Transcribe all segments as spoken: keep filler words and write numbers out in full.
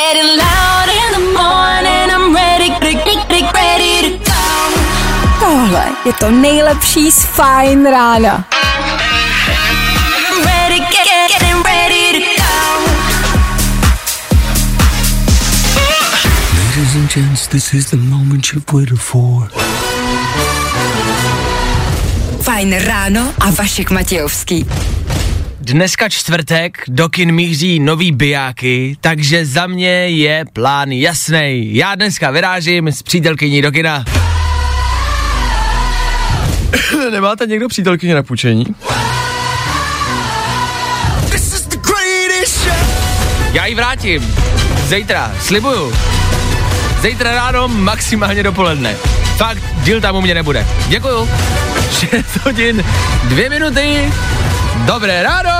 getting loud in the morning, I'm ready, ready, ready to go. Tohle je to nejlepší z Fajn rána. Ladies and gents, this is the moment you've waited for. Fajn ráno a Vašek Matějovský. Dneska čtvrtek, do kin míří nový bijáky, takže za mě je plán jasnej. Já dneska vyrážím s přítelkyní do kina. Nemáte někdo přítelkyně na půjčení? Já ji vrátím. Zítra, slibuju. Zítra ráno, maximálně dopoledne. Fakt, díl tam u mě nebude. Děkuju. šest hodin, dvě minuty. Dobré ráno!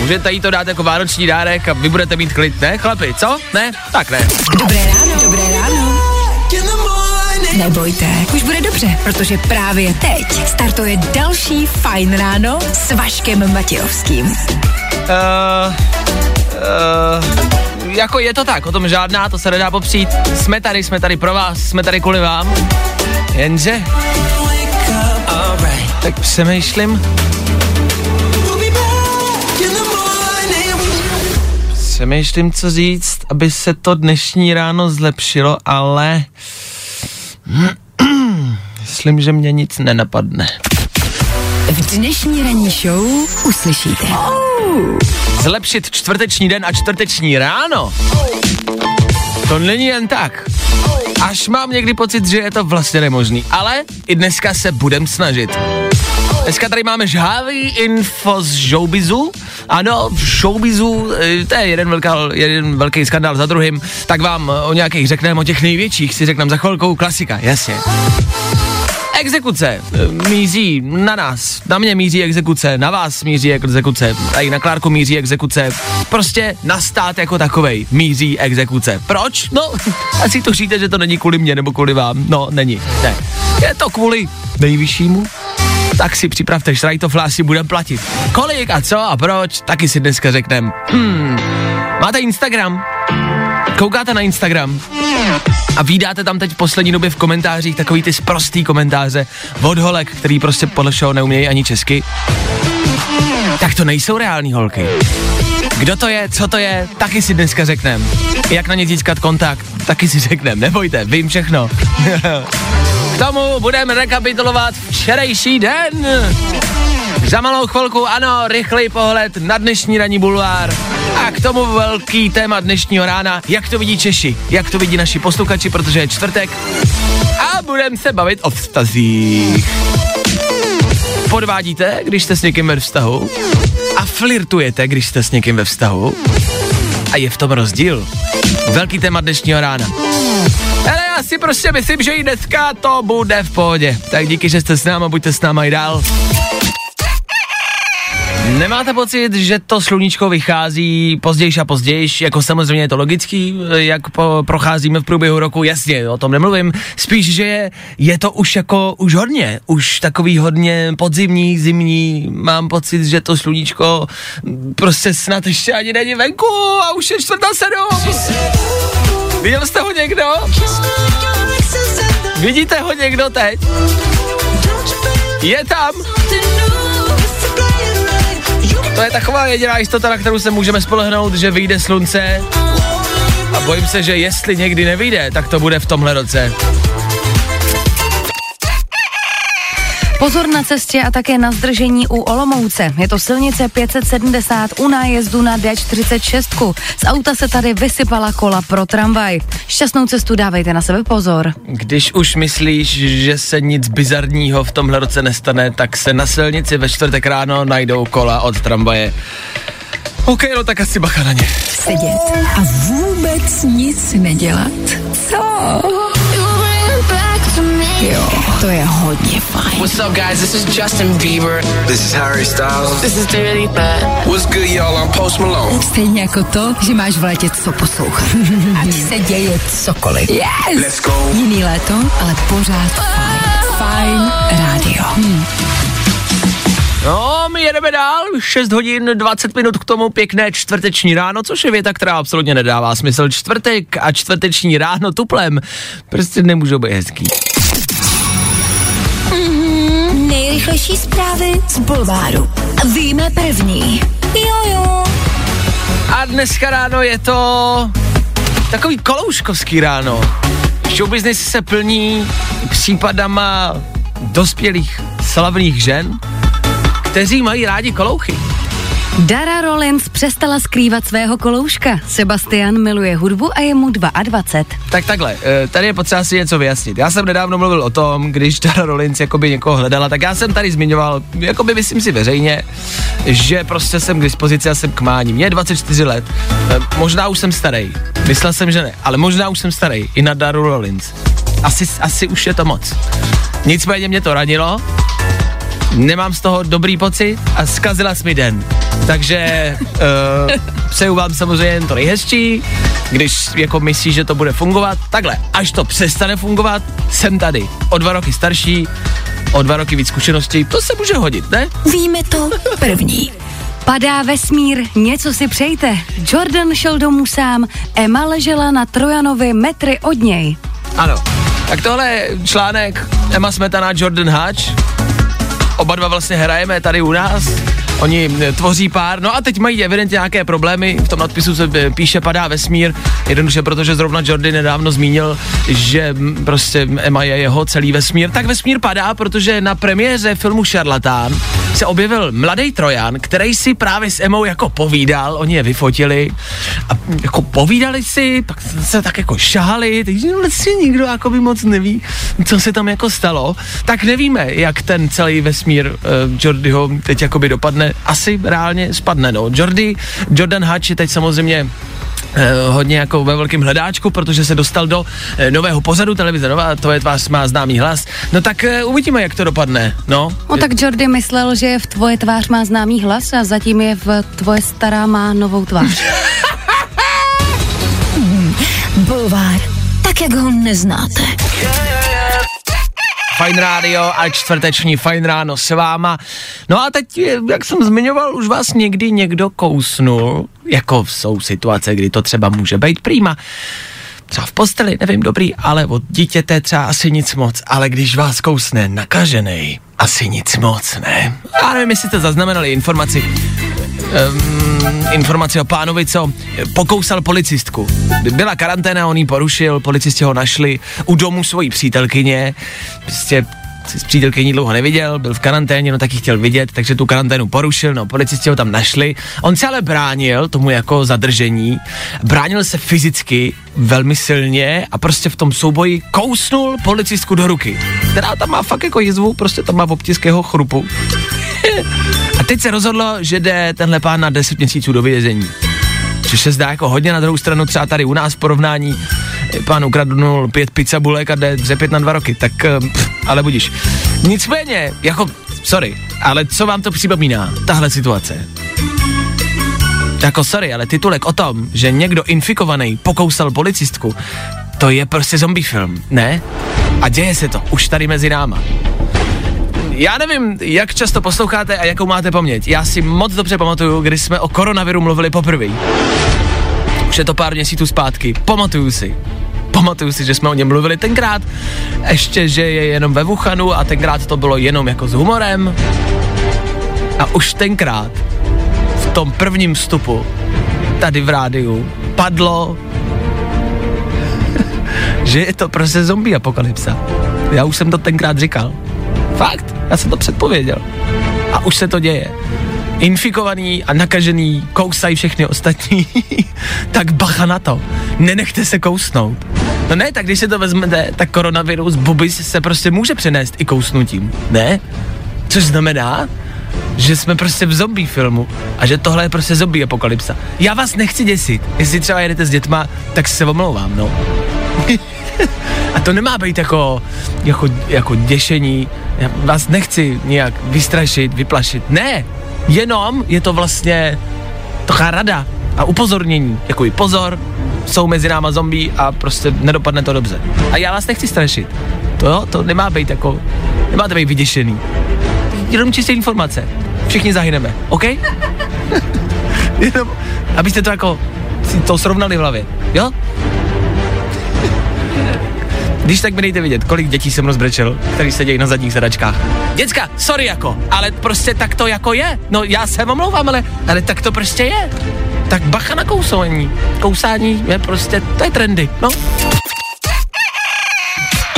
Můžete jí to dát jako vánoční dárek a vy budete mít klid, ne chlapi, co? Ne? Tak ne. Dobré ráno, dobré ráno. Nebojte, už bude dobře, protože právě teď startuje další Fajn ráno s Vaškem Matějovským. Uh, uh, jako je to tak, o tom žádná, to se nedá popřít. Jsme tady, jsme tady pro vás, jsme tady kvůli vám. Jenže... Tak přemýšlím. Přemýšlím, co říct, aby se to dnešní ráno zlepšilo, ale... Myslím, že mě nic nenapadne. V dnešní ranní show uslyšíte. Zlepšit čtvrteční den a čtvrteční ráno? To není jen tak. Až mám někdy pocit, že je to vlastně nemožný, ale i dneska se budem snažit. Dneska tady máme žhavý info z showbizu. Ano, v showbizu, to je jeden, velká, jeden velký skandál za druhým, tak vám o nějakých řekneme, o těch největších si řekneme za chvilkou, klasika, jasně. Exekuce míří na nás, na mě míří exekuce, na vás míří exekuce, a i na Klárku míří exekuce, prostě na stát jako takovej míří exekuce. Proč? No, asi tušíte, že to není kvůli mně nebo kvůli vám, no není, ne. Je to kvůli nejvyššímu, tak si připravte štrajtoflásy, budem platit. Kolik a co a proč, taky si dneska řekneme. Hmm. Máte Instagram? Koukáte na Instagram a vídáte tam teď v poslední době v komentářích takový ty sprostý komentáře od holek, který prostě podle všeho neumějí ani česky, tak to nejsou reální holky. Kdo to je, co to je, taky si dneska řeknem. Jak na ně získat kontakt, taky si řeknem. Nebojte, vím všechno. K tomu budeme rekapitulovat včerejší den. Za malou chvilku, ano, rychlej pohled na dnešní ranní bulvár. A k tomu velký téma dnešního rána, jak to vidí Češi, jak to vidí naši posluchači, protože je čtvrtek. A budeme se bavit o vztazích. Podvádíte, když jste s někým ve vztahu? A flirtujete, když jste s někým ve vztahu? A je v tom rozdíl. Velký téma dnešního rána. Ale já si prostě myslím, že i dneska to bude v pohodě. Tak díky, že jste s náma, buďte s náma i dál. Nemáte pocit, že to sluníčko vychází pozdějiš a pozdějiš, jako samozřejmě je to logický, jak po, procházíme v průběhu roku, jasně, o tom nemluvím, spíš, že je, je to už jako, už hodně, už takový hodně podzimní, zimní, mám pocit, že to sluníčko prostě snad ještě ani není venku a už je čtvrtá sedm. Viděl jste ho někdo? Vidíte ho někdo teď? Je tam? To je taková jediná jistota, na kterou se můžeme spolehnout, že vyjde slunce. A bojím se, že jestli někdy nevyjde, tak to bude v tomhle roce. Pozor na cestě a také na zdržení u Olomouce. Je to silnice pět set sedmdesát u nájezdu na D čtyřicet šest. Z auta se tady vysypala kola pro tramvaj. Šťastnou cestu, dávejte na sebe pozor. Když už myslíš, že se nic bizarního v tomhle roce nestane, tak se na silnici ve čtvrtek ráno najdou kola od tramvaje. OK, no tak asi bacha na ně. Sedět a vůbec nic nedělat. Co? Jo, to je hodně fajn. What's up guys, this is Justin Bieber. This is Harry Styles. This is Dua Lipa. What's good y'all, I'm Post Malone. Stejně jako to, že máš v létě co poslouchat. Ať se děje cokoliv. Yes! Let's go. Jiný léto, ale pořád fajn. Fajn rádio. Hmm. No, my jedeme dál, šest hodin dvacet minut k tomu pěkné čtvrteční ráno, což je věta, která absolutně nedává smysl. Čtvrtek a čtvrteční ráno tuplem prostě nemůžou být hezký. Mm-hmm, nejrychlejší zprávy z bulváru. Víme první. Jojo. A dneska ráno je to takový kolouškovský ráno. Showbiznis se plní případama dospělých slavných žen, kteří mají rádi kolouchy. Dara Rollins přestala skrývat svého kolouška. Sebastian miluje hudbu a je mu dvacet dva. Tak takhle, tady je potřeba si něco vyjasnit. Já jsem nedávno mluvil o tom, když Dara Rollins jakoby někoho hledala, tak já jsem tady zmiňoval, jakoby myslím si veřejně, že prostě jsem k dispozici a jsem k mání. Mně je dvacet čtyři let, možná už jsem starý. Myslel jsem, že ne, ale možná už jsem starý i na Daru Rollins. Asi, asi už je to moc. Nicméně mě to ranilo, nemám z toho dobrý pocit a zkazila jsi mi den. Takže uh, přeju vám samozřejmě to nejhezčí, když jako myslíš, že to bude fungovat. Takhle, až to přestane fungovat, jsem tady. O dva roky starší, o dva roky víc zkušeností, to se může hodit, ne? Víme to první. Padá vesmír, něco si přejte. Jordan šel domů sám, Emma ležela na Trojanovi metry od něj. Ano, tak tohle je článek Emma Smetana, Jordan Hutch. Oba dva vlastně hrajeme tady u nás. Oni tvoří pár, no a teď mají evidentně nějaké problémy, v tom nadpisu se píše padá vesmír, jednoduše protože zrovna Jordan nedávno zmínil, že prostě Emma je jeho celý vesmír, tak vesmír padá, protože na premiéře filmu Šarlatán se objevil mladý Trojan, který si právě s Emmou jako povídal, oni je vyfotili a jako povídali si, pak se tak jako šahali, takže vlastně nikdo jako by moc neví, co se tam jako stalo, tak nevíme, jak ten celý vesmír uh, Jordyho teď jakoby dopadne, asi reálně spadne, no. Jordi, Jordan Hutch je teď samozřejmě eh, hodně jako ve velkém hledáčku, protože se dostal do eh, nového pořadu televize Nova, Tvoje tvář má známý hlas. No tak eh, uvidíme, jak to dopadne, no. No tak Jordi myslel, že v Tvoje tvář má známý hlas a zatím je v Tvoje stará má novou tvář. hmm, bulvár, tak jak ho neznáte. Fajn rádio a čtvrteční Fajn ráno s váma. No a teď, jak jsem zmiňoval, už vás někdy někdo kousnul, jako jsou situace, kdy to třeba může být prýma. Třeba v posteli, nevím, dobrý, ale od dítěte třeba asi nic moc, ale když vás kousne nakaženej, asi nic moc, ne? Já nevím, jestli jste zaznamenali informaci, um, informaci o pánovi, co pokousal policistku. Byla karanténa, on ji porušil, policisté ho našli u domu svojí přítelkyně, prostě s přítelkyní dlouho neviděl, byl v karanténě, no tak ji chtěl vidět, takže tu karanténu porušil, no policisté ho tam našli. On se ale bránil tomu jako zadržení, bránil se fyzicky velmi silně a prostě v tom souboji kousnul policistku do ruky, která tam má fakt jako jizvu, prostě tam má obtisk jeho chrupu. A teď se rozhodlo, že jde tenhle pán na deset měsíců do vězení. Což se zdá jako hodně, na druhou stranu třeba tady u nás v porovnání pán ukradnul pět pizza bulek a jde dřepět na dva roky, tak pff, ale budiš. Nicméně, jako, sorry, ale co vám to připomíná, tahle situace? Jako sorry, ale titulek o tom, že někdo infikovaný pokousal policistku, to je prostě zombie film, ne? A děje se to, už tady mezi náma. Já nevím, jak často posloucháte a jakou máte paměť. Já si moc dobře pamatuju, když jsme o koronaviru mluvili poprvé. Už je to pár měsíců zpátky. Pamatuju si. Pamatuju si, že jsme o něm mluvili tenkrát. Ještě, že je jenom ve Wuhanu a tenkrát to bylo jenom jako s humorem. A už tenkrát v tom prvním vstupu tady v rádiu padlo, že je to prostě zombie apokalypsa. Já už jsem to tenkrát říkal. Fakt, já jsem to předpověděl. A už se to děje. Infikovaný a nakažený kousají všechny ostatní. Tak bacha na to. Nenechte se kousnout. No ne, tak když se to vezmete, tak koronavirus bubis se prostě může přenést i kousnutím. Ne? Což znamená, že jsme prostě v zombie filmu a že tohle je prostě zombie apokalypsa. Já vás nechci děsit. Jestli třeba jedete s dětma, tak se omlouvám, no. A to nemá být jako, jako, jako děšení, já vás nechci nějak vystrašit, vyplašit, ne, jenom je to vlastně taková rada a upozornění, jako i pozor, jsou mezi náma zombie a prostě nedopadne to dobře. A já vás nechci strašit, to jo, to nemá být jako, nemáte být vyděšený, jenom čistě informace. všichni zahyneme, OK? Jenom, abyste to jako to srovnali v hlavě, jo? Když tak mi dejte vidět, kolik dětí jsem rozbrečel, který sedějí na zadních sedačkách. Děcka, sorry jako, ale prostě tak to jako je. No já se omlouvám, ale, ale tak to prostě je. Tak bacha na kousání. Kousání je prostě, to je trendy, no.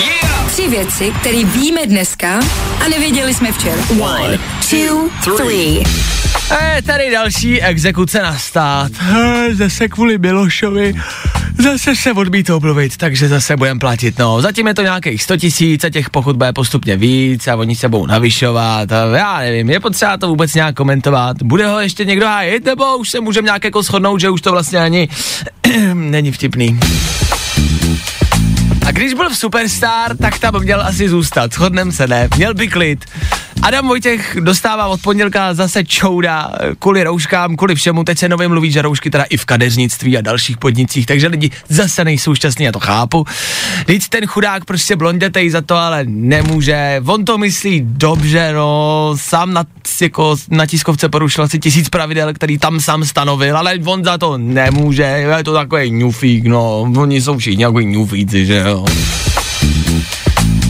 Yeah. Tři věci, které víme dneska a nevěděli jsme včera. One, two, three. E, tady další exekuce na stát. E, zase kvůli Milošovi. Zase se odmítnou mluvit, takže zase budeme platit, no. Zatím je to nějakých sto tisíc a těch pochod bude postupně víc a oni se budou navyšovat a já nevím, je potřeba to vůbec nějak komentovat. Bude ho ještě někdo hájit, nebo už se můžeme nějak jako shodnout, že už to vlastně ani není vtipný. A když byl v Superstar, tak tam měl asi zůstat, shodnem se ne, měl by klid. Adam Vojtěch dostává od pondělka zase čouda kvůli rouškám, kvůli všemu, teď se nově mluví, že roušky teda i v kadeřnictví a dalších podnicích, takže lidi zase nejsou šťastní, já to chápu. Víc ten chudák prostě blondětej za to, ale nemůže, on to myslí dobře, no, sám na, jako, na tiskovce porušil asi tisíc pravidel, který tam sám stanovil, ale on za to nemůže, je to takový ňufík, no, oni jsou všichni jako ňufíci, že jo.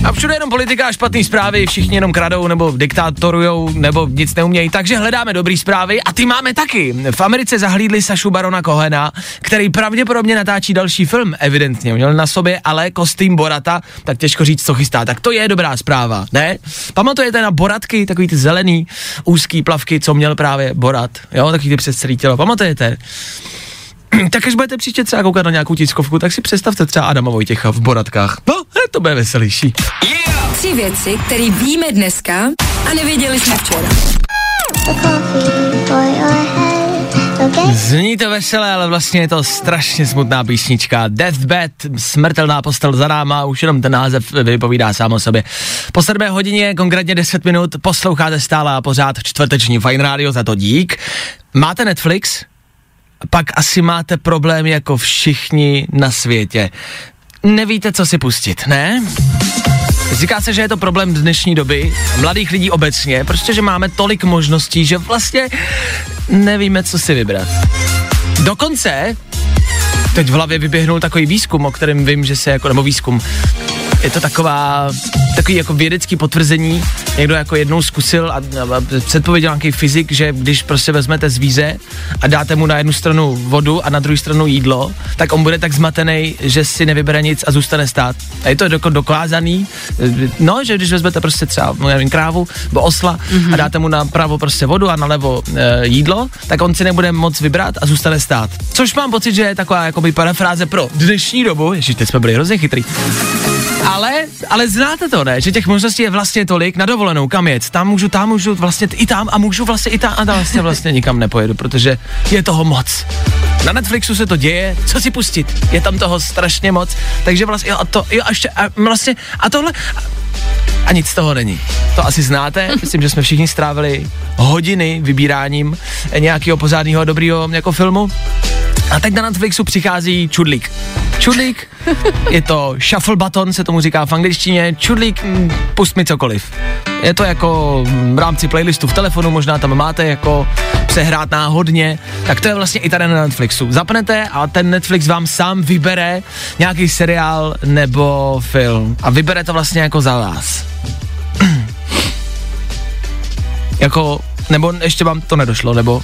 A všude jenom politika a špatný zprávy, všichni jenom kradou nebo diktátorujou nebo nic neumějí, takže hledáme dobrý zprávy a ty máme taky. V Americe zahlídli Sašu Barona Cohena, který pravděpodobně natáčí další film, evidentně. Měl na sobě ale kostým Borata, tak těžko říct, co chystá. Tak to je dobrá zpráva, ne? Pamatujete na Boratky, takový ty zelený, úzký plavky, co měl právě Borat, jo, takový ty přes celý tělo, pamatujete? Tak až budete příště třeba koukat na nějakou tiskovku, tak si představte třeba Adama Vojtěcha v Boratkách. No, to bude veselější. Yeah! Tři věci, které víme dneska a nevěděli jsme včera. Zní to veselé, ale vlastně je to strašně smutná písnička. Deathbed, smrtelná postel za náma, už jenom ten název vypovídá sám o sobě. Po sedmé hodině, konkrétně deset minut, posloucháte stále a pořád čtvrteční Fajn rádio, za to dík. Máte Netflix? Pak asi máte problém jako všichni na světě. Nevíte, co si pustit, ne? Říká se, že je to problém dnešní doby, mladých lidí obecně, protože máme tolik možností, že vlastně nevíme, co si vybrat. Dokonce, teď v hlavě vyběhnul takový výzkum, o kterém vím, že se jako, nebo výzkum, je to taková, takový jako vědecký potvrzení, někdo jako jednou zkusil a, a, a předpověděl nějaký fyzik, že když prostě vezmete zvíře a dáte mu na jednu stranu vodu a na druhou stranu jídlo, tak on bude tak zmatený, že si nevybere nic a zůstane stát. A je to jako dokázaný, no, že když vezmete prostě třeba nevím, krávu nebo osla mm-hmm. a dáte mu na pravo prostě vodu a na levo e, jídlo, tak on si nebude moc vybrat a zůstane stát. Což mám pocit, že je taková jakoby parafráze pro dnešní dobu, ježiš, teď jsme byli hrozně chytrý. Ale, ale znáte to, ne? Že těch možností je vlastně tolik, na dovolenou, kam jet, tam můžu, tam můžu, vlastně t- i tam a můžu vlastně i tam a tam vlastně, vlastně nikam nepojedu, protože je toho moc. Na Netflixu se to děje, co si pustit, je tam toho strašně moc, takže vlastně, jo a to, jo a ještě, a vlastně, a tohle, a, a nic z toho není. To asi znáte, myslím, že jsme všichni strávili hodiny vybíráním nějakého pořádného dobrýho jako filmu. A teď na Netflixu přichází čudlík. Čudlík, je to shuffle button, se tomu říká v angličtině, čudlík, pust mi cokoliv. Je to jako v rámci playlistu v telefonu, možná tam máte jako přehrát náhodně, tak to je vlastně i tady na Netflixu. Zapnete a ten Netflix vám sám vybere nějaký seriál nebo film a vybere to vlastně jako za vás. Jako, nebo ještě vám to nedošlo, nebo...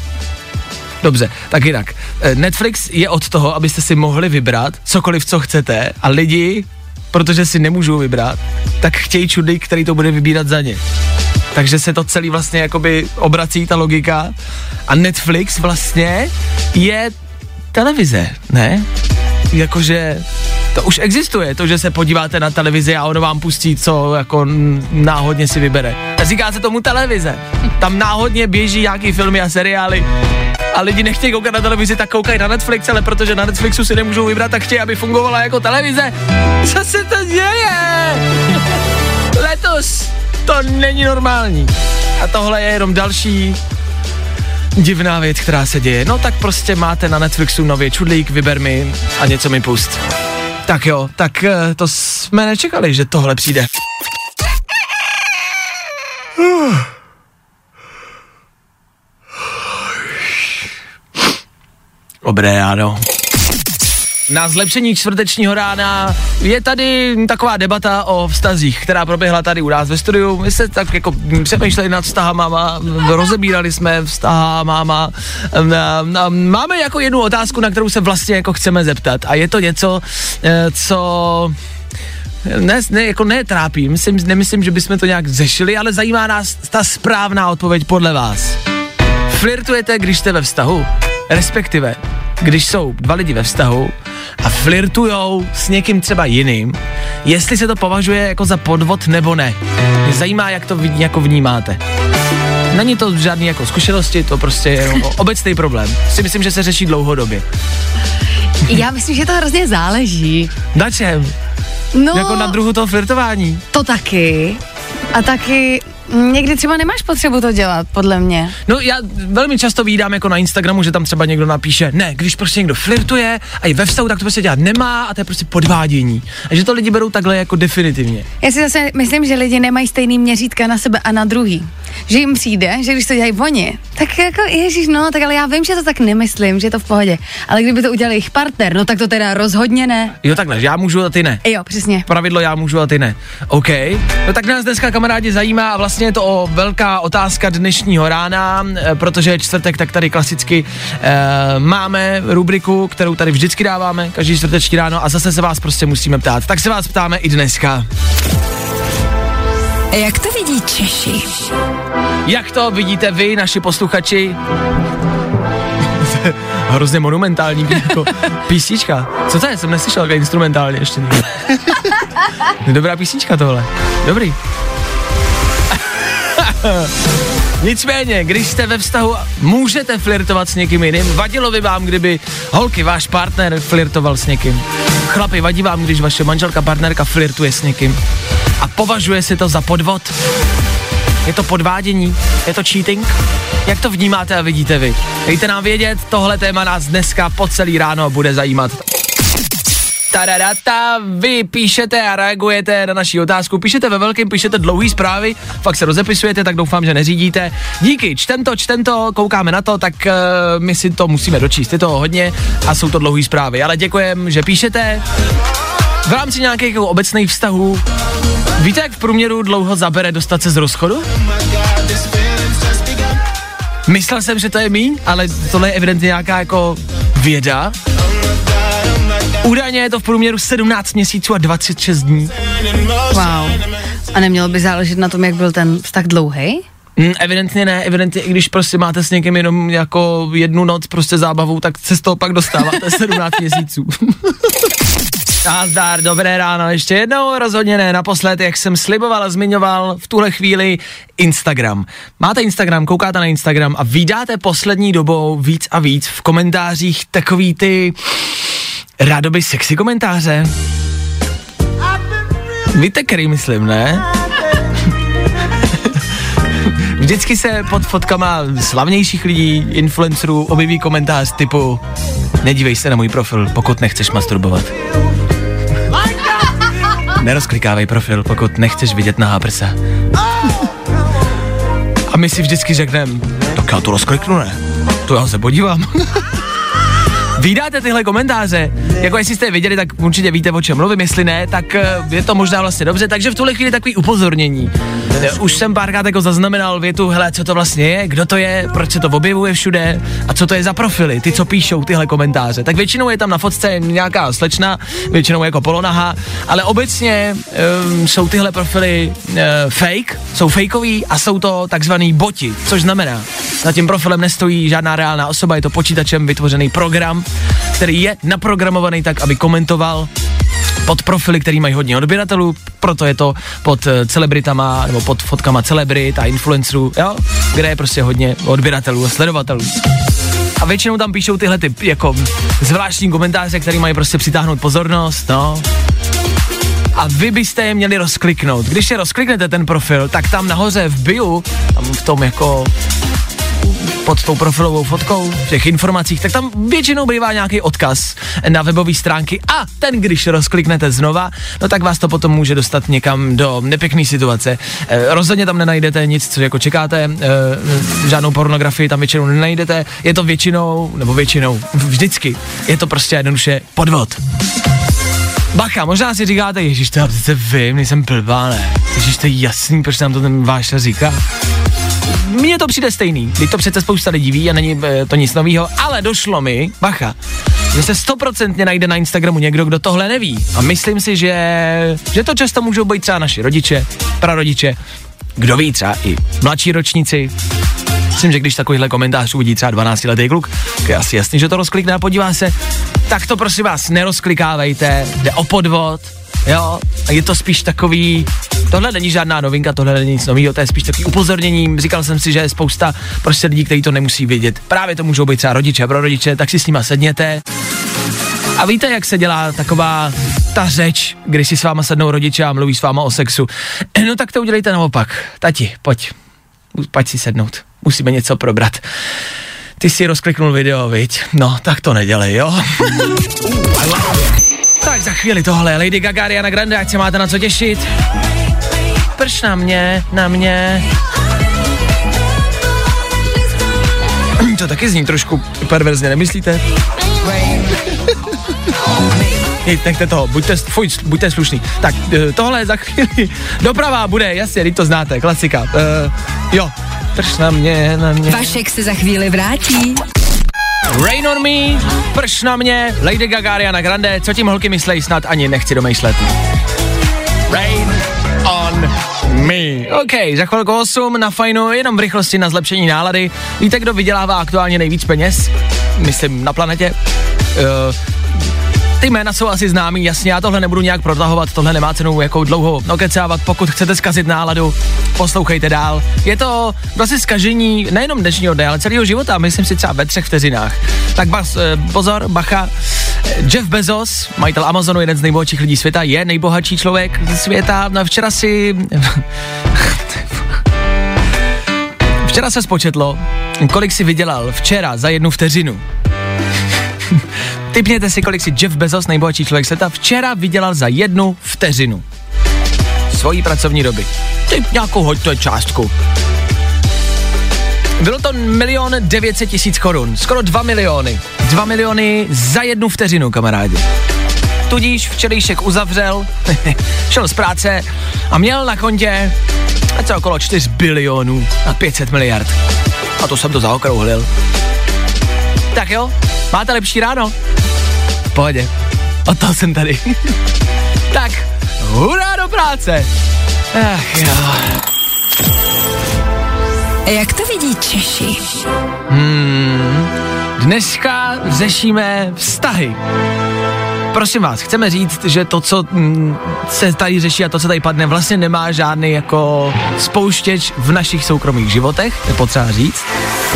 Dobře, tak jinak. Netflix je od toho, abyste si mohli vybrat cokoliv, co chcete a lidi, protože si nemůžou vybrat, tak chtějí čudlík, který to bude vybírat za ně. Takže se to celý vlastně jakoby obrací ta logika a Netflix vlastně je televize, ne? Jakože to už existuje, to, že se podíváte na televizi a ono vám pustí, co jako náhodně si vybere. Říká se tomu televize. Tam náhodně běží nějaký filmy a seriály. A lidi nechtějí koukat na televizi, tak koukají na Netflix, ale protože na Netflixu si nemůžou vybrat, tak chtějí, aby fungovala jako televize. Co se to děje? Letos to není normální. A tohle je jenom další divná věc, která se děje. No tak prostě máte na Netflixu nově čudlík, vyber mi a něco mi pust. Tak jo, tak to jsme nečekali, že tohle přijde. Dobré ráno. Na zlepšení čtvrtečního rána je tady taková debata o vztazích, která proběhla tady u nás ve studiu. My se tak jako přemýšleli nad vztaháma, rozebírali jsme vztaháma. Máme jako jednu otázku, na kterou se vlastně jako chceme zeptat, a je to něco, co... Ne, ne, jako netrápí, myslím, nemyslím, že bychom to nějak řešili, ale zajímá nás ta správná odpověď podle vás. Flirtujete, když jste ve vztahu? Respektive, když jsou dva lidi ve vztahu a flirtujou s někým třeba jiným, jestli se to považuje jako za podvod nebo ne. Mě zajímá, jak to vidí, jako vnímáte. Není to žádný jako zkušenosti, to prostě je obecný problém. Si myslím, že se řeší dlouhodobě. Já myslím, že to hrozně záleží. Na čem? No, jako na druhu toho flirtování. To taky. A taky někdy třeba nemáš potřebu to dělat, podle mě. No já velmi často vídám jako na Instagramu, že tam třeba někdo napíše, ne, když prostě někdo flirtuje a je ve vztahu, tak to prostě dělat nemá a to je prostě podvádění. A že to lidi berou takhle jako definitivně. Já si zase myslím, že lidi nemají stejný měřítka na sebe a na druhý. Že jim přijde, že když to dělají oni, tak jako ježiš, no, tak ale já vím, že to tak nemyslím, že je to v pohodě. Ale kdyby to udělal jejich partner, no tak to teda rozhodně ne. Jo, takhle, já můžu a ty ne. Jo, přesně. Pravidlo já můžu a ty ne. OK. No tak nás dneska, kamarádi, zajímá a vlastně je to velká otázka dnešního rána, protože je čtvrtek, tak tady klasicky e, máme rubriku, kterou tady vždycky dáváme každý čtvrteční ráno a zase se vás prostě musíme ptát. Tak se vás ptáme i dneska. Jak to vidí Češi? Jak to vidíte vy, naši posluchači? Hrozně monumentální jako písnička. Co to je? Jsem neslyšel, jak instrumentálně ještě. Dobrá písnička tohle. Dobrý. Nicméně, když jste ve vztahu, můžete flirtovat s někým jiným. Vadilo by vám, kdyby holky, váš partner flirtoval s někým. Chlapi, vadí vám, když vaše manželka, partnerka flirtuje s někým. A považuje si to za podvod? Je to podvádění? Je to cheating? Jak to vnímáte a vidíte vy? Dejte nám vědět, tohle téma nás dneska po celý ráno bude zajímat. Tadadata, vy píšete a reagujete na naši otázku, píšete ve velkém, píšete dlouhý zprávy, fakt se rozepisujete, tak doufám, že neřídíte. Díky, čtem to, čtem to, koukáme na to, tak uh, my si to musíme dočíst, je toho hodně a jsou to dlouhý zprávy, ale děkujem, že píšete. V rámci nějakých obecných vztahů, víte, jak v průměru dlouho zabere dostat se z rozchodu? Myslel jsem, že to je míň, ale tohle je evidentně nějaká jako věda. Údajně je to v průměru sedmnáct měsíců a dvacet šest dní. Wow. A nemělo by záležet na tom, jak byl ten vztah dlouhý? Mm, evidentně ne, evidentně, i když prostě máte s někým jenom jako jednu noc prostě zábavou, tak se z toho pak dostáváte sedmnáct měsíců. Nazdar, dobré ráno, ještě jednou, rozhodně ne, naposled, jak jsem sliboval a zmiňoval, v tuhle chvíli Instagram. Máte Instagram, koukáte na Instagram a vydáte poslední dobou víc a víc v komentářích takový ty... rádoby sexy komentáře. Víte, který myslím, ne? Vždycky se pod fotkama slavnějších lidí, influencerů, objeví komentář typu nedívej se na můj profil, pokud nechceš masturbovat. Nerozklikávej profil, pokud nechceš vidět nahá prsa. A my si vždycky řekneme, tak já to rozkliknu, ne? To já se podívám. Vídáte tyhle komentáře? Jako jestli jste je viděli, tak určitě víte, o čem mluvím, jestli ne, tak je to možná vlastně dobře, takže v tuhle chvíli takový upozornění. Už jsem párkrát jako zaznamenal větu, hele, co to vlastně je, kdo to je, proč se to objevuje všude a co to je za profily, ty, co píšou tyhle komentáře. Tak většinou je tam na fotce nějaká slečna, většinou jako polonaha, ale obecně um, jsou tyhle profily uh, fake, jsou fakeový a jsou to takzvaný boti, což znamená, za tím profilem nestojí žádná reálná osoba, je to počítačem vytvořený program, který je naprogramovaný tak, aby komentoval pod profily, který mají hodně odběratelů, proto je to pod celebritama nebo pod fotkama celebrit a influencerů, jo, kde je prostě hodně odběratelů a sledovatelů. A většinou tam píšou tyhle ty jako zvláštní komentáře, který mají prostě přitáhnout pozornost, no. A vy byste je měli rozkliknout. Když je rozkliknete ten profil, tak tam nahoře v bio, tam v tom jako pod tou profilovou fotkou, v těch informacích, tak tam většinou bývá nějaký odkaz na webové stránky a ten, když rozkliknete znova, no tak vás to potom může dostat někam do nepěkné situace. E, rozhodně tam nenajdete nic, co jako čekáte, e, žádnou pornografii tam většinou nenajdete, je to většinou, nebo většinou, vždycky, je to prostě jednoduše podvod. Bacha, možná si říkáte, ježiš, to já přece vím, nejsem blbá, ne? Ježiš, to je jasný, proč nám to ten Váša říká? Mně to přijde stejný, teď to přece spousta lidí ví a není to nic novýho, ale došlo mi, bacha, že se stoprocentně najde na Instagramu někdo, kdo tohle neví. A myslím si, že, že to často můžou být třeba naši rodiče, prarodiče, kdo ví, třeba i mladší ročníci. Myslím, že když takovýhle komentář uvidí třeba dvanáctiletý kluk, je asi jasný, že to rozklikne a podívá se, tak to prosím vás nerozklikávejte, jde o podvod, jo, a je to spíš takový, tohle není žádná novinka, tohle není nic novýho, to je spíš takový upozornění, říkal jsem si, že je spousta prostě lidí, kteří to nemusí vědět, právě to můžou být třeba rodiče a prarodiče, tak si s nima sedněte. A víte, jak se dělá taková ta řeč, když si s váma sednou rodiče a mluví s váma o sexu? No tak to udělejte naopak. Tati, pojď, pojď si sednout. Musíme něco probrat. Ty jsi rozkliknul video, viď? No, tak to nedělej, jo? Tak za chvíli tohle. Lady Gaga, Ariana Grande, ať se máte na co těšit. Prš na mě, na mě. To taky zní trošku perverzně, nemyslíte? Nechte toho, buďte, fuj, buďte slušný. Tak tohle za chvíli. Doprava bude, jasně, teď to znáte, klasika. Uh, jo. Prš na mě, na mě. Vašek se za chvíli vrátí. Rain on me, prš na mě, Lady Gaga, Ariana Grande, co tím holky myslej, snad ani nechci domýšlet. Rain on me. OK, za chvilku osm na fajnu, jenom v rychlosti na zlepšení nálady. Víte, kdo vydělává aktuálně nejvíc peněz? Myslím, na planetě. Uh, Ty jména jsou asi známý, jasně, já tohle nebudu nějak protahovat, tohle nemá cenu jako dlouho okecávat, pokud chcete zkazit náladu, poslouchejte dál. Je to vlastně zkažení nejenom dnešního dne, ale celého života, myslím si třeba ve třech vteřinách. Tak bas, pozor, bacha, Jeff Bezos, majitel Amazonu, jeden z nejbohatších lidí světa, je nejbohatší člověk světa, no včera si... včera se spočetlo, kolik si vydělal včera za jednu vteřinu. Typněte si, kolik si Jeff Bezos, nejbohatší člověk světa, včera vydělal za jednu vteřinu svojí pracovní doby. Typ nějakou hoďte částku. Bylo to milion devětset tisíc korun, skoro dva miliony. Dva miliony za jednu vteřinu, kamarádi. Tudíž včerejšek uzavřel, šel z práce a měl na kontě něco okolo čtyř bilionů a pět set miliard. A to jsem to zaokrouhlil. Tak jo, máte lepší ráno? V pohodě, od toho jsem tady. Tak, hurá do práce! Ach jo. Jak to vidí Češi? Hmm, dneska řešíme vztahy. Prosím vás, chceme říct, že to, co mm, se tady řeší a to, co tady padne, vlastně nemá žádný jako spouštěč v našich soukromých životech, je potřeba říct.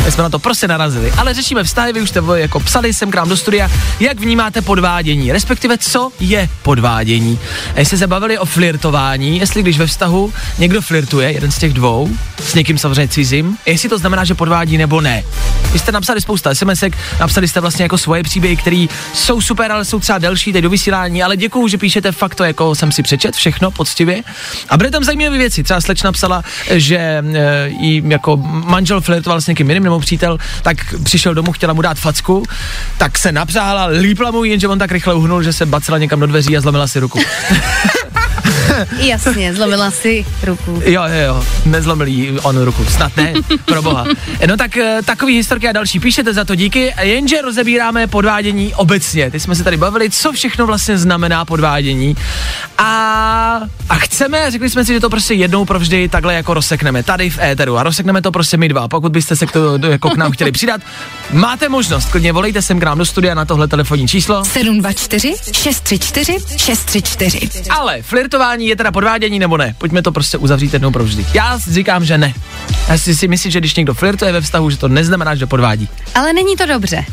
My jsme na to prostě narazili, ale řešíme vztahy, vy už jste jako psali sem k nám do studia, jak vnímáte podvádění, respektive co je podvádění. A jestli se bavili o flirtování, jestli když ve vztahu někdo flirtuje, jeden z těch dvou, s někým samozřejmě cizím, jestli to znamená, že podvádí nebo ne. Vy jste napsali spousta SMSek, napsali jste vlastně jako svoje příběhy, které jsou super, ale jsou třeba delší, teď do vysílání, ale děkuju, že píšete fakt to, jako jsem si přečet, všechno poctivě. A byly tam zajímavé věci. Třeba slečna psala, že e, jí jako manžel flirtoval s někým jiným nebo přítel, tak přišel domů, chtěla mu dát facku, tak se napřáhla, lípla mu, jenže on tak rychle uhnul, že se bacila někam do dveří a zlomila si ruku. Jasně, zlomila si ruku. Jo, jo, jo, nezlomil jí on ruku, snad ne, pro boha. No tak takový historky a další, píšete za to díky, jenže rozebíráme podvádění obecně. Teď jsme se tady bavili, co všechno vlastně znamená podvádění a, a chceme, řekli jsme si, že to prostě jednou provždy takhle jako rozsekneme tady v éteru a rozsekneme to prostě my dva, pokud byste se k, to, jako k nám chtěli přidat, máte možnost, klidně volejte sem k nám do studia na tohle telefonní číslo sedm dva čtyři šest tři čtyři šest tři čtyři. Ale flirtování je teda podvádění nebo ne? Pojďme to prostě uzavřít jednou provždy. Já říkám, že ne. Já si, si myslím, že když někdo flirtuje ve vztahu, že to neznamená, že podvádí. Ale není to dobře.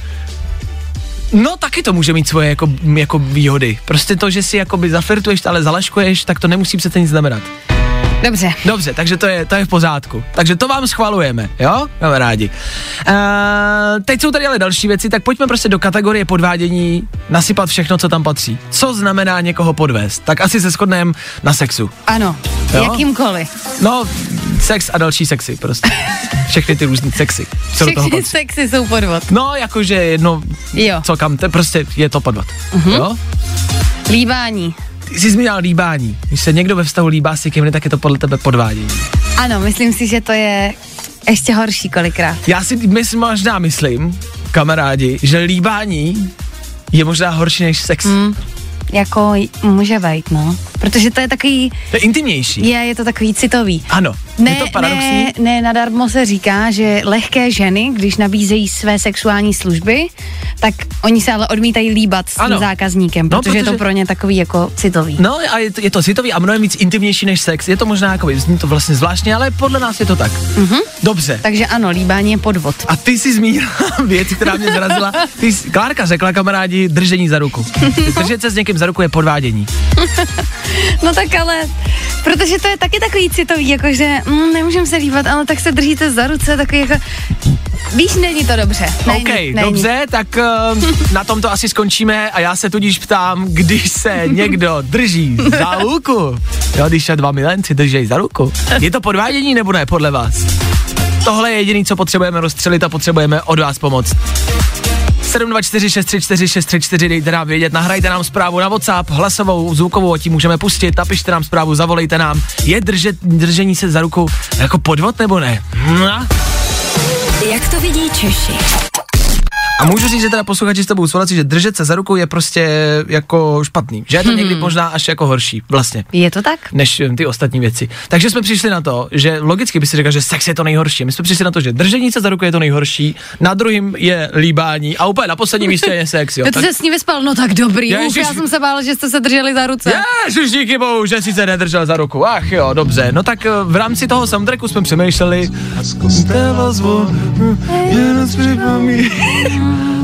No taky to může mít svoje jako, jako výhody. Prostě to, že si jakoby zaflirtuješ, ale zalaškuješ, tak to nemusí přece nic znamenat. Dobře. Dobře, takže to je, to je v pořádku. Takže to vám schvalujeme, jo? Máme rádi. Uh, teď jsou tady ale další věci, tak pojďme prostě do kategorie podvádění nasypat všechno, co tam patří. Co znamená někoho podvést? Tak asi se shodneme na sexu. Ano, jo? Jakýmkoliv. No, sex a další sexy prostě. Všechny ty různý sexy. Všechny sexy jsou podvod. No, jakože jedno, jo. co kam, te, prostě je to podvod. Uh-huh. Jo? Líbání. Ty jsi zmínila líbání. Když se někdo ve vztahu líbá s někým, tak je to podle tebe podvádění. Ano, myslím si, že to je ještě horší kolikrát. Já si myslím, možná myslím, kamarádi, že líbání je možná horší než sex. Mm, jako může být, no. Protože to je takový... To je intimnější. Je, je to takový citový. Ano, ne, je to paradoxní. Ne, ne, nadarmo se říká, že lehké ženy, když nabízejí své sexuální služby, tak oni se ale odmítají líbat s tím zákazníkem, protože, no, protože je to pro ně takový jako citový. No a je to, je to citový a mnohem víc intimnější než sex. Je to možná jako, zní to vlastně zvláštně, ale podle nás je to tak. Mm-hmm. Dobře. Takže ano, líbání je podvod. A ty jsi zmínila věc, která mě zrazila. Ty jsi, Klárka řekla, kamarádi, držení za ruku. No. Držet se s někým za ruku je podvádění. No tak ale, protože to je taky takový citový, jakože mm, nemůžeme se líbat, ale tak se držíte za ruce, takový jako, víš, není to dobře. Není, OK, není. Dobře, tak uh, na tom to asi skončíme a já se tudíž ptám, když se někdo drží za ruku, jo, když se dva milenci drží za ruku, je to podvádění nebo ne podle vás? Tohle je jediný, co potřebujeme rozstřelit a potřebujeme od vás pomoc. sedm dva čtyři šest tři čtyři šest tři čtyři, dejte nám vědět, nahrajte nám zprávu na WhatsApp, hlasovou, zvukovou, a tím můžeme pustit, napište nám zprávu, zavolejte nám. Je držet, držení se za rukou jako podvod nebo ne? No. Jak to vidí Češi? A můžu říct, že teda posluchači s tebou souhlasí, že držet se za rukou je prostě jako špatný. Že je to hmm. někdy možná až jako horší vlastně. Je to tak? Než ty ostatní věci. Takže jsme přišli na to, že logicky by si řekl, že sex je to nejhorší. My jsme přišli na to, že držení se za ruku je to nejhorší, na druhém je líbání a úplně na posledním místě je sex. Jo. To se s ní vyspal, no tak dobrý. Ježiš, já jsem se bál, že jste se drželi za ruce. Ježiš, díky bohu, že jsi se nedržel za ruku. Ach jo, dobře. No tak v rámci toho soundtracku jsme přemýšleli.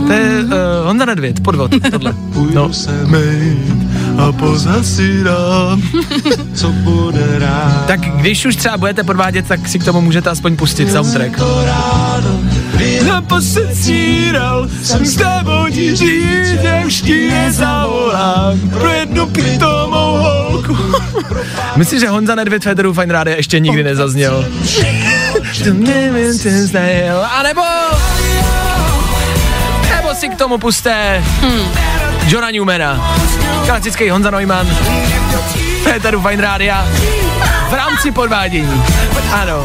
To je uh, Honda Nedvěd, podvod, tohle. No. A pozasírám, co bude rád. Tak když už třeba budete podvádět, tak si k tomu můžete aspoň pustit soundtrack. Naposecíral jsem s tebou ti říct, ještě nezavolám pro jednu pitomou holku. Myslím, že Honza Nedvěd Federu Fajn rádia ještě nikdy nezazněl. A nebo... si k tomu pusté hmm. Johna Newmana, klasický Honza Neumann, Peteru Fajn rádia v rámci podvádění. Ano.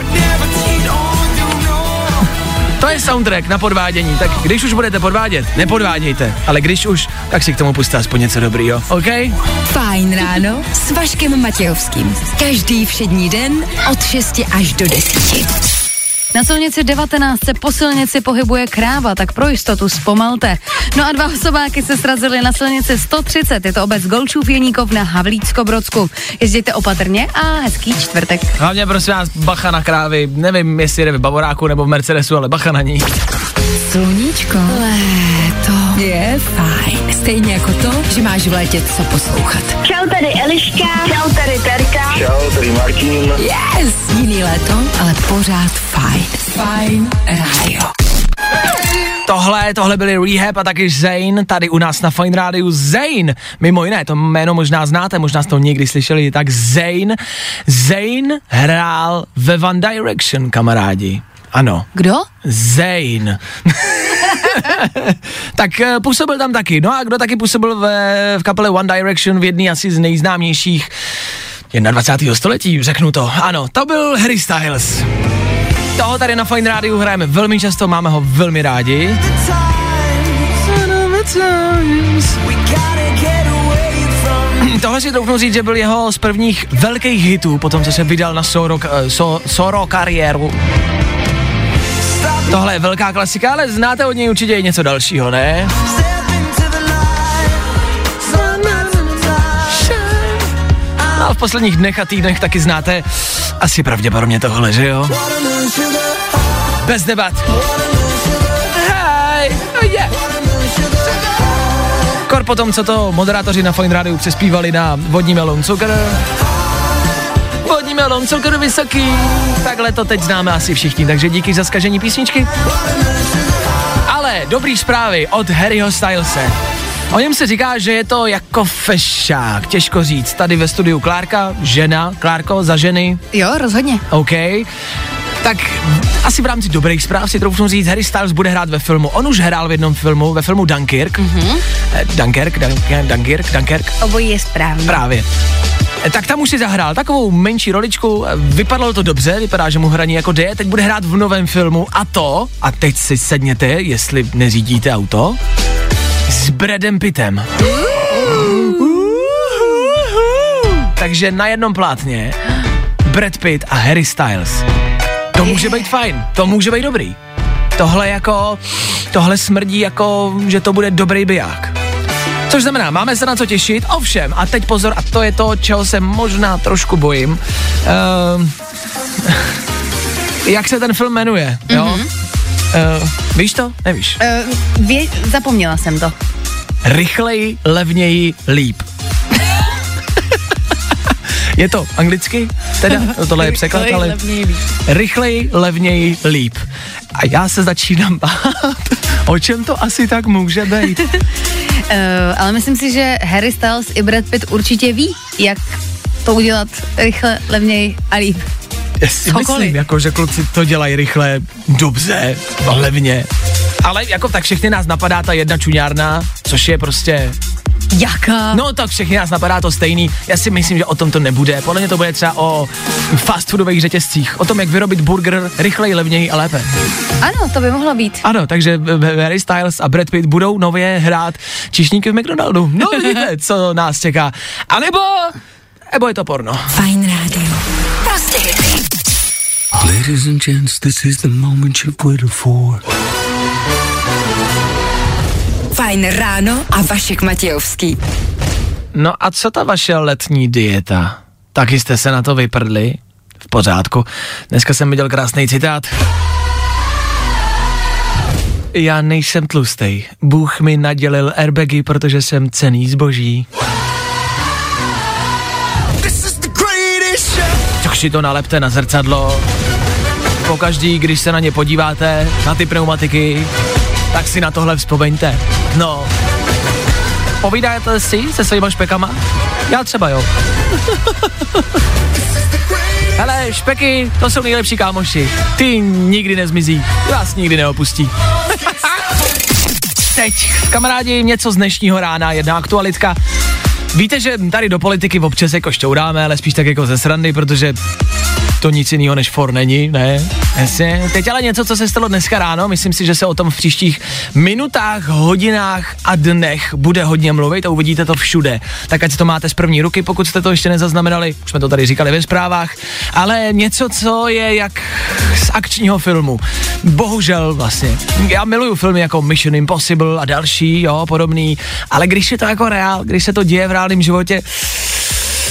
To je soundtrack na podvádění, tak když už budete podvádět, nepodvádějte, ale když už, tak si k tomu pustíte aspoň něco dobrýho, OK? Fajn ráno s Vaškem Matějovským. Každý všední den od šesti až do deseti. Na silnici devatenáct se po silnici pohybuje kráva, tak pro jistotu zpomalte. No a dva osobáky se srazily na silnici sto třicet, je to obec Golčův Jeníkov na Havlícko-Brodsku. Jezděte opatrně a hezký čtvrtek. Hlavně prosím vás, bacha na krávy, nevím, jestli jde v bavoráku nebo v Mercedesu, ale bacha na ní. Sluníčko, léto je fajn. Stejně jako to, že máš v létě co poslouchat. Čau, tady Eliška. Čau, tady Terka. Čau, tady Martin. Yes, jiný léto, ale pořád fajn. Fajn rádio. Tohle, tohle byly Rehab a taky Zayn, tady u nás na Fajn rádiu. Zayn, mimo jiné, to jméno možná znáte, možná jste to někdy slyšeli, tak Zayn. Zayn hrál ve One Direction, kamarádi. Ano. Kdo? Zayn. Tak působil tam taky. No a kdo taky působil ve, v kapele One Direction, v jedné asi z nejznámějších dvacátého prvního století, řeknu to. Ano, to byl Harry Styles. Toho tady na Fajn rádiu hrajeme velmi často, máme ho velmi rádi. Tohle si troufnu říct, že byl jeho z prvních velkých hitů, potom co se vydal na solo, so, solo kariéru. Tohle je velká klasika, ale znáte od něj určitě i něco dalšího, ne? A v posledních dnech a týdnech taky znáte asi pravděpodobně tohle, že jo? Bez debat. Hej, oh yeah. Kor potom, co to moderátoři na Fajn rádiu přespívali na Vodní melon cukr. Vodní melon, cukr vysoký. Takhle to teď známe asi všichni, takže díky za zkažení písničky. Ale dobrý zprávy od Harryho Stylese. O něm se říká, že je to jako fešák, těžko říct. Tady ve studiu Klárka, žena. Klárko, za ženy? Jo, rozhodně. OK. Tak asi v rámci dobrých zpráv si troufnu říct, Harry Styles bude hrát ve filmu. On už hrál v jednom filmu, ve filmu Dunkirk. Mm-hmm. Dunkirk, Dunkirk, Dunkirk, Dunkirk. Obojí je správně. Právě. Tak tam už si zahrál takovou menší roličku, vypadalo to dobře, vypadá, že mu hraní jako jde, teď bude hrát v novém filmu a to, a teď si sedněte, jestli neřídíte auto, s Bradem Pittem. Takže na jednom plátně Brad Pitt a Harry Styles. To může být fajn, to může být dobrý. Tohle jako, tohle smrdí jako, že to bude dobrý biják. Což znamená, máme se na co těšit, ovšem, a teď pozor, a to je to, čeho se možná trošku bojím. Ehm, jak se ten film jmenuje, mm-hmm. jo? Ehm, víš to? Nevíš? Ehm, vě- zapomněla jsem to. Rychleji, levněji, líp. Je to anglicky? Teda, tohle je překlad, ale... Rychleji, levněji, líp. A já se začínám bát, o čem to asi tak může být. Uh, ale myslím si, že Harry Styles i Brad Pitt určitě ví, jak to udělat rychle, levněji a líp. Já si myslím, jako, že kluci to dělají rychle, dobře, levně. Ale jako tak všechny nás napadá ta jedna čuňárna, což je prostě... Jaká? No tak všechny nás napadá to stejný. Já si myslím, že o tom to nebude. Podle mě to bude třeba o fast foodových řetězcích. O tom, jak vyrobit burger rychleji, levněji a lépe. Ano, to by mohlo být. Ano, takže Harry Styles a Brad Pitt budou nově hrát číšníky v McDonaldu. No vidíte, co nás čeká. A nebo, nebo je to porno. Fajn rádio. Prostě hity. Ladies and gents, this is the moment you've waited for. Fajn ráno a Vašek Matějovský. No a co ta vaše letní dieta? Taky jste se na to vyprdli? V pořádku. Dneska jsem viděl krásný citát. Já nejsem tlustej. Bůh mi nadělil airbagy, protože jsem cenný zboží. Tak si to nalepte na zrcadlo. Pokaždý, když se na ně podíváte, na ty pneumatiky, tak si na tohle vzpomeňte. No. Povídáte si se svýma špekama? Já třeba jo. Hele, špeky, to jsou nejlepší kámoši. Ty nikdy nezmizí. Vás nikdy neopustí. Teď, kamarádi, něco z dnešního rána, jedna aktualitka. Víte, že tady do politiky občas jako šťouráme, ale spíš tak jako ze srandy, protože... To nic jiného než for není, ne? Jasně. Teď ale něco, co se stalo dneska ráno, myslím si, že se o tom v příštích minutách, hodinách a dnech bude hodně mluvit a uvidíte to všude. Tak ať to máte z první ruky, pokud jste to ještě nezaznamenali, už jsme to tady říkali ve zprávách, ale něco, co je jak z akčního filmu. Bohužel vlastně. Já miluju filmy jako Mission Impossible a další, jo, podobný, ale když je to jako reál, když se to děje v reálném životě,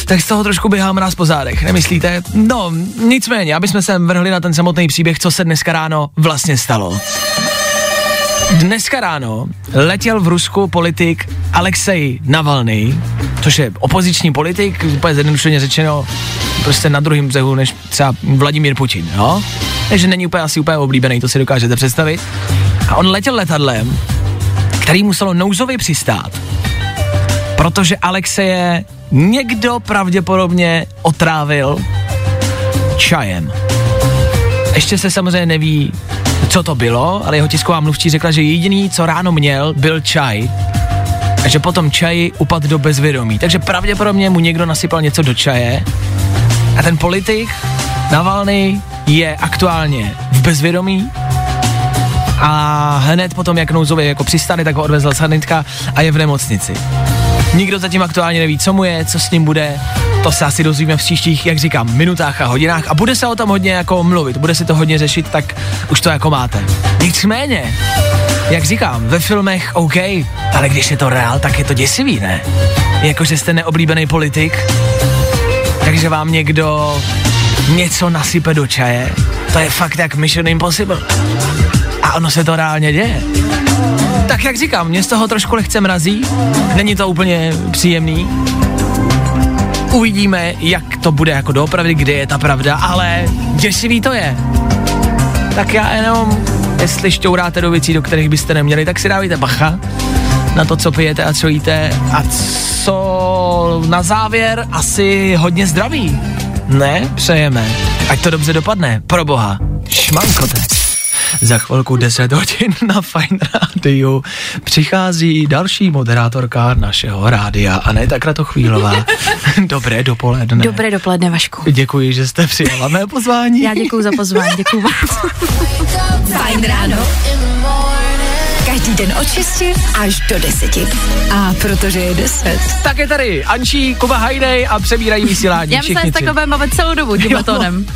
tak z toho trošku běhá mráz po zádech, nemyslíte? No, nicméně, aby jsme se vrhli na ten samotný příběh, co se dneska ráno vlastně stalo. Dneska ráno letěl v Rusku politik Alexej Navalny, což je opoziční politik, úplně zjednodušeně řečeno, prostě na druhém břehu než třeba Vladimír Putin, jo? Takže není úplně asi úplně oblíbený, to si dokážete představit. A on letěl letadlem, který muselo nouzově přistát, protože Alexeje někdo pravděpodobně otrávil čajem. Ještě se samozřejmě neví, co to bylo, ale jeho tisková mluvčí řekla, že jediný, co ráno měl, byl čaj. A že potom čaj upadl do bezvědomí. Takže pravděpodobně mu někdo nasypal něco do čaje. A ten politik Navalny je aktuálně v bezvědomí. A hned potom, jak nouzově jako přistane, tak ho odvezla sanitka a je v nemocnici. Nikdo zatím aktuálně neví, co mu je, co s ním bude, to se asi dozvíme v příštích, jak říkám, minutách a hodinách a bude se o tom hodně jako mluvit, bude se to hodně řešit, tak už to jako máte. Nicméně, jak říkám, ve filmech OK, ale když je to reál, tak je to děsivý, ne? Jakože jste neoblíbený politik, takže vám někdo něco nasype do čaje, to je fakt jak Mission Impossible. A ono se to reálně děje. Tak jak říkám, mě z toho trošku lehce mrazí, není to úplně příjemný, Uvidíme, jak to bude jako doopravdy, kde je ta pravda, ale děsivý to je. Tak já jenom, jestli šťouráte do věcí, do kterých byste neměli, tak si dávajte bacha na to, co pijete a co jíte. A co na závěr, asi hodně zdraví. Ne, přejeme. Ať to dobře dopadne, pro boha. Šmankotec. Za chvilku deset hodin na Fajn rádiu přichází další moderátorka našeho rádia, Aneta Kratochvílová. Dobré dopoledne. Dobré dopoledne, Vašku. Děkuji, že jste přijala mé pozvání. Já děkuji za pozvání, děkuji vás. Fajn ráno. Každý den od šesti až do deseti. A protože je deset. Tak je tady Ančí, Kuba Hajnej a přebírají vysílání. Já myslím, že tak budeme bavit celou dobu tím batonem.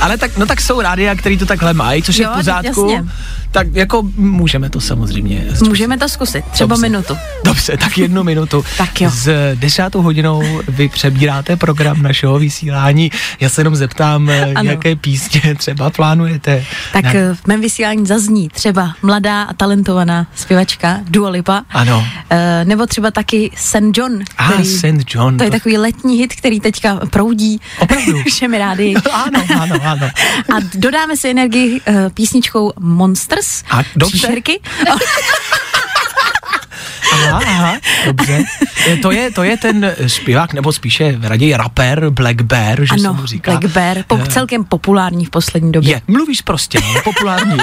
Ale tak, no tak jsou rádia, který to takhle mají, což jo, je v pořádku. Jasně. Tak jako můžeme to samozřejmě zkusit. Můžeme to zkusit, třeba Dobře. minutu. Dobře, tak jednu minutu. Tak jo. S desátou hodinou vy přebíráte program našeho vysílání. Já se jenom zeptám, ano. Jaké písně třeba plánujete. Tak ne? V mém vysílání zazní třeba mladá a talentovaná zpěvačka Dua Lipa. Ano. E, nebo třeba taky Saint John. Ah, Saint John. To je to... takový letní hit, který teďka proudí. Opravdu. Všemi rádi. Ano, ano, ano. A dodáme si energii e, písničkou Monster. A dobře. Aha, aha, dobře. To je, to je ten zpěvák, nebo spíše raději rapper Black Bear, že ano, se mu říká. Black Bear, po, celkem populární v poslední době. Je, mluvíš prostě, no, populární.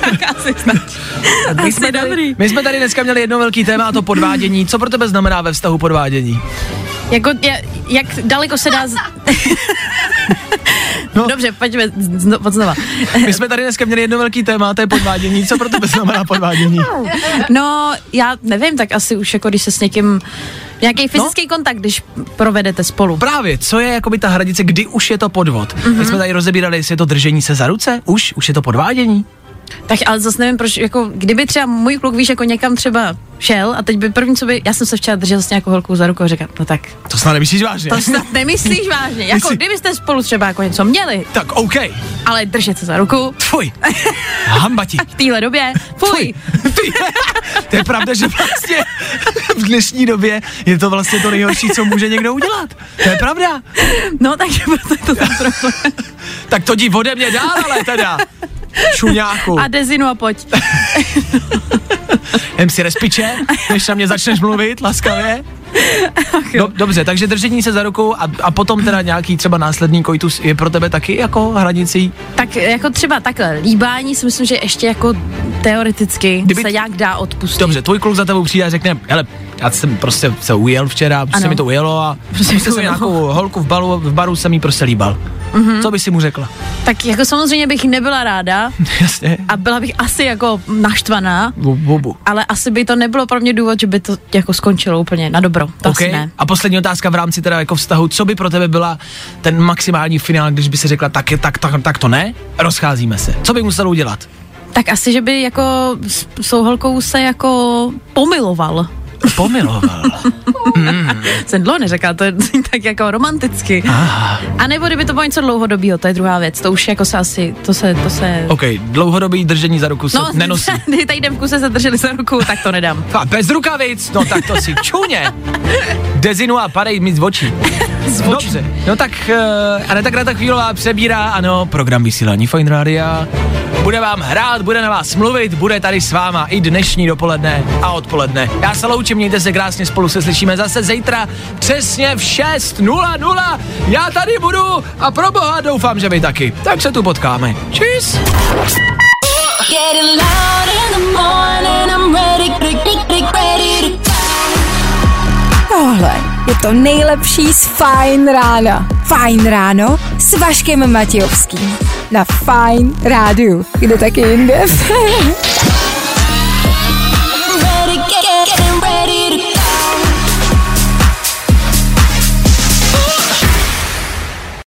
Tak asi stačí. My jsme, tady, my jsme tady dneska měli jedno velký téma, a to podvádění. Co pro tebe znamená ve vztahu podvádění? Jako, jak daleko se dá... Z... No. Dobře, pojďme zno, znova. My jsme tady dneska měli jedno velký téma, to je podvádění. Co pro tebe znamená podvádění? No, já nevím, tak asi už jako když se s někým... Nějaký fyzický no? kontakt, když provedete spolu. Právě, co je jakoby ta hranice, kdy už je to podvod? My mm-hmm. jsme tady rozebírali, jestli je to držení se za ruce, už, už je to podvádění. Tak ale zase nevím, proč, jako kdyby třeba můj kluk, víš, jako někam třeba šel a teď by první, co by, já jsem se včera držel s nějakou holkou za ruku a říkám, no tak. To snad nemyslíš vážně. To snad nemyslíš vážně, jako kdybyste spolu třeba jako něco měli. Tak OK. Ale držet se za ruku. Fuj, hamba ti. A v téhle době, fuj. Fuj. To je pravda, že vlastně v dnešní době je to vlastně to nejhorší, co může někdo udělat. To je pravda. No takže proto je to tam problém. Tak to dí ode mě dál, ale teda. Šuňáku. A dezinu a pojď. Jem si respiče, než na mě začneš mluvit, laskavě. Do, dobře, takže držení se za rukou a, a potom teda nějaký třeba následný koitus je pro tebe taky jako hranicí? Tak jako třeba takhle, líbání si myslím, že ještě jako teoreticky kdyby... se nějak dá odpustit. Dobře, tvůj kluk za tebou přijde a řekne, hele, já jsem prostě se ujel včera, prostě ano. mi to ujelo a prostě ujelo. Jsem nějakou holku v, balu, v baru jsem jí prostě líbal. Mm-hmm. Co by si mu řekla? Tak jako samozřejmě bych nebyla ráda. Jasně. A byla bych asi jako naštvaná. Bubu. Ale asi by to nebylo pro mě důvod, že by to jako skončilo úplně na dobro. To okay. asi ne. A poslední otázka v rámci teda jako vztahu. Co by pro tebe byla ten maximální finál, když by si řekla tak, tak, tak, tak to ne, rozcházíme se. Co by muselo udělat? Tak asi, že by jako s, s holkou se jako pomiloval. Pomiloval. Mm. Jsem dlouho neřekla, to je tak jako romanticky. Ah. A nebo kdyby to bylo něco dlouhodobýho, to je druhá věc, to už jako se asi, to se, to se... Ok, dlouhodobý držení za ruku se no, nenosí. No, tady jdem kuse se drželi za ruku, tak to nedám. A bez rukavic, no tak to si čuně. Dezinu a padej mi z očí. Dobře, no tak uh, Aneta Kratochvílová přebírá, ano, program vysílání Fajn rádia. Bude vám hrát, bude na vás mluvit, bude tady s váma i dnešní dopoledne a odpoledne. Já se loučím, mějte se krásně, spolu se slyšíme zase zítra přesně v šest nula nula. Já tady budu a pro boha doufám, že vy taky. Tak se tu potkáme. Čís! Tohle je to nejlepší z Fajn rána. Fajn ráno s Vaškem Matějovským. Na Fajn rádiu. Kde taky jinde?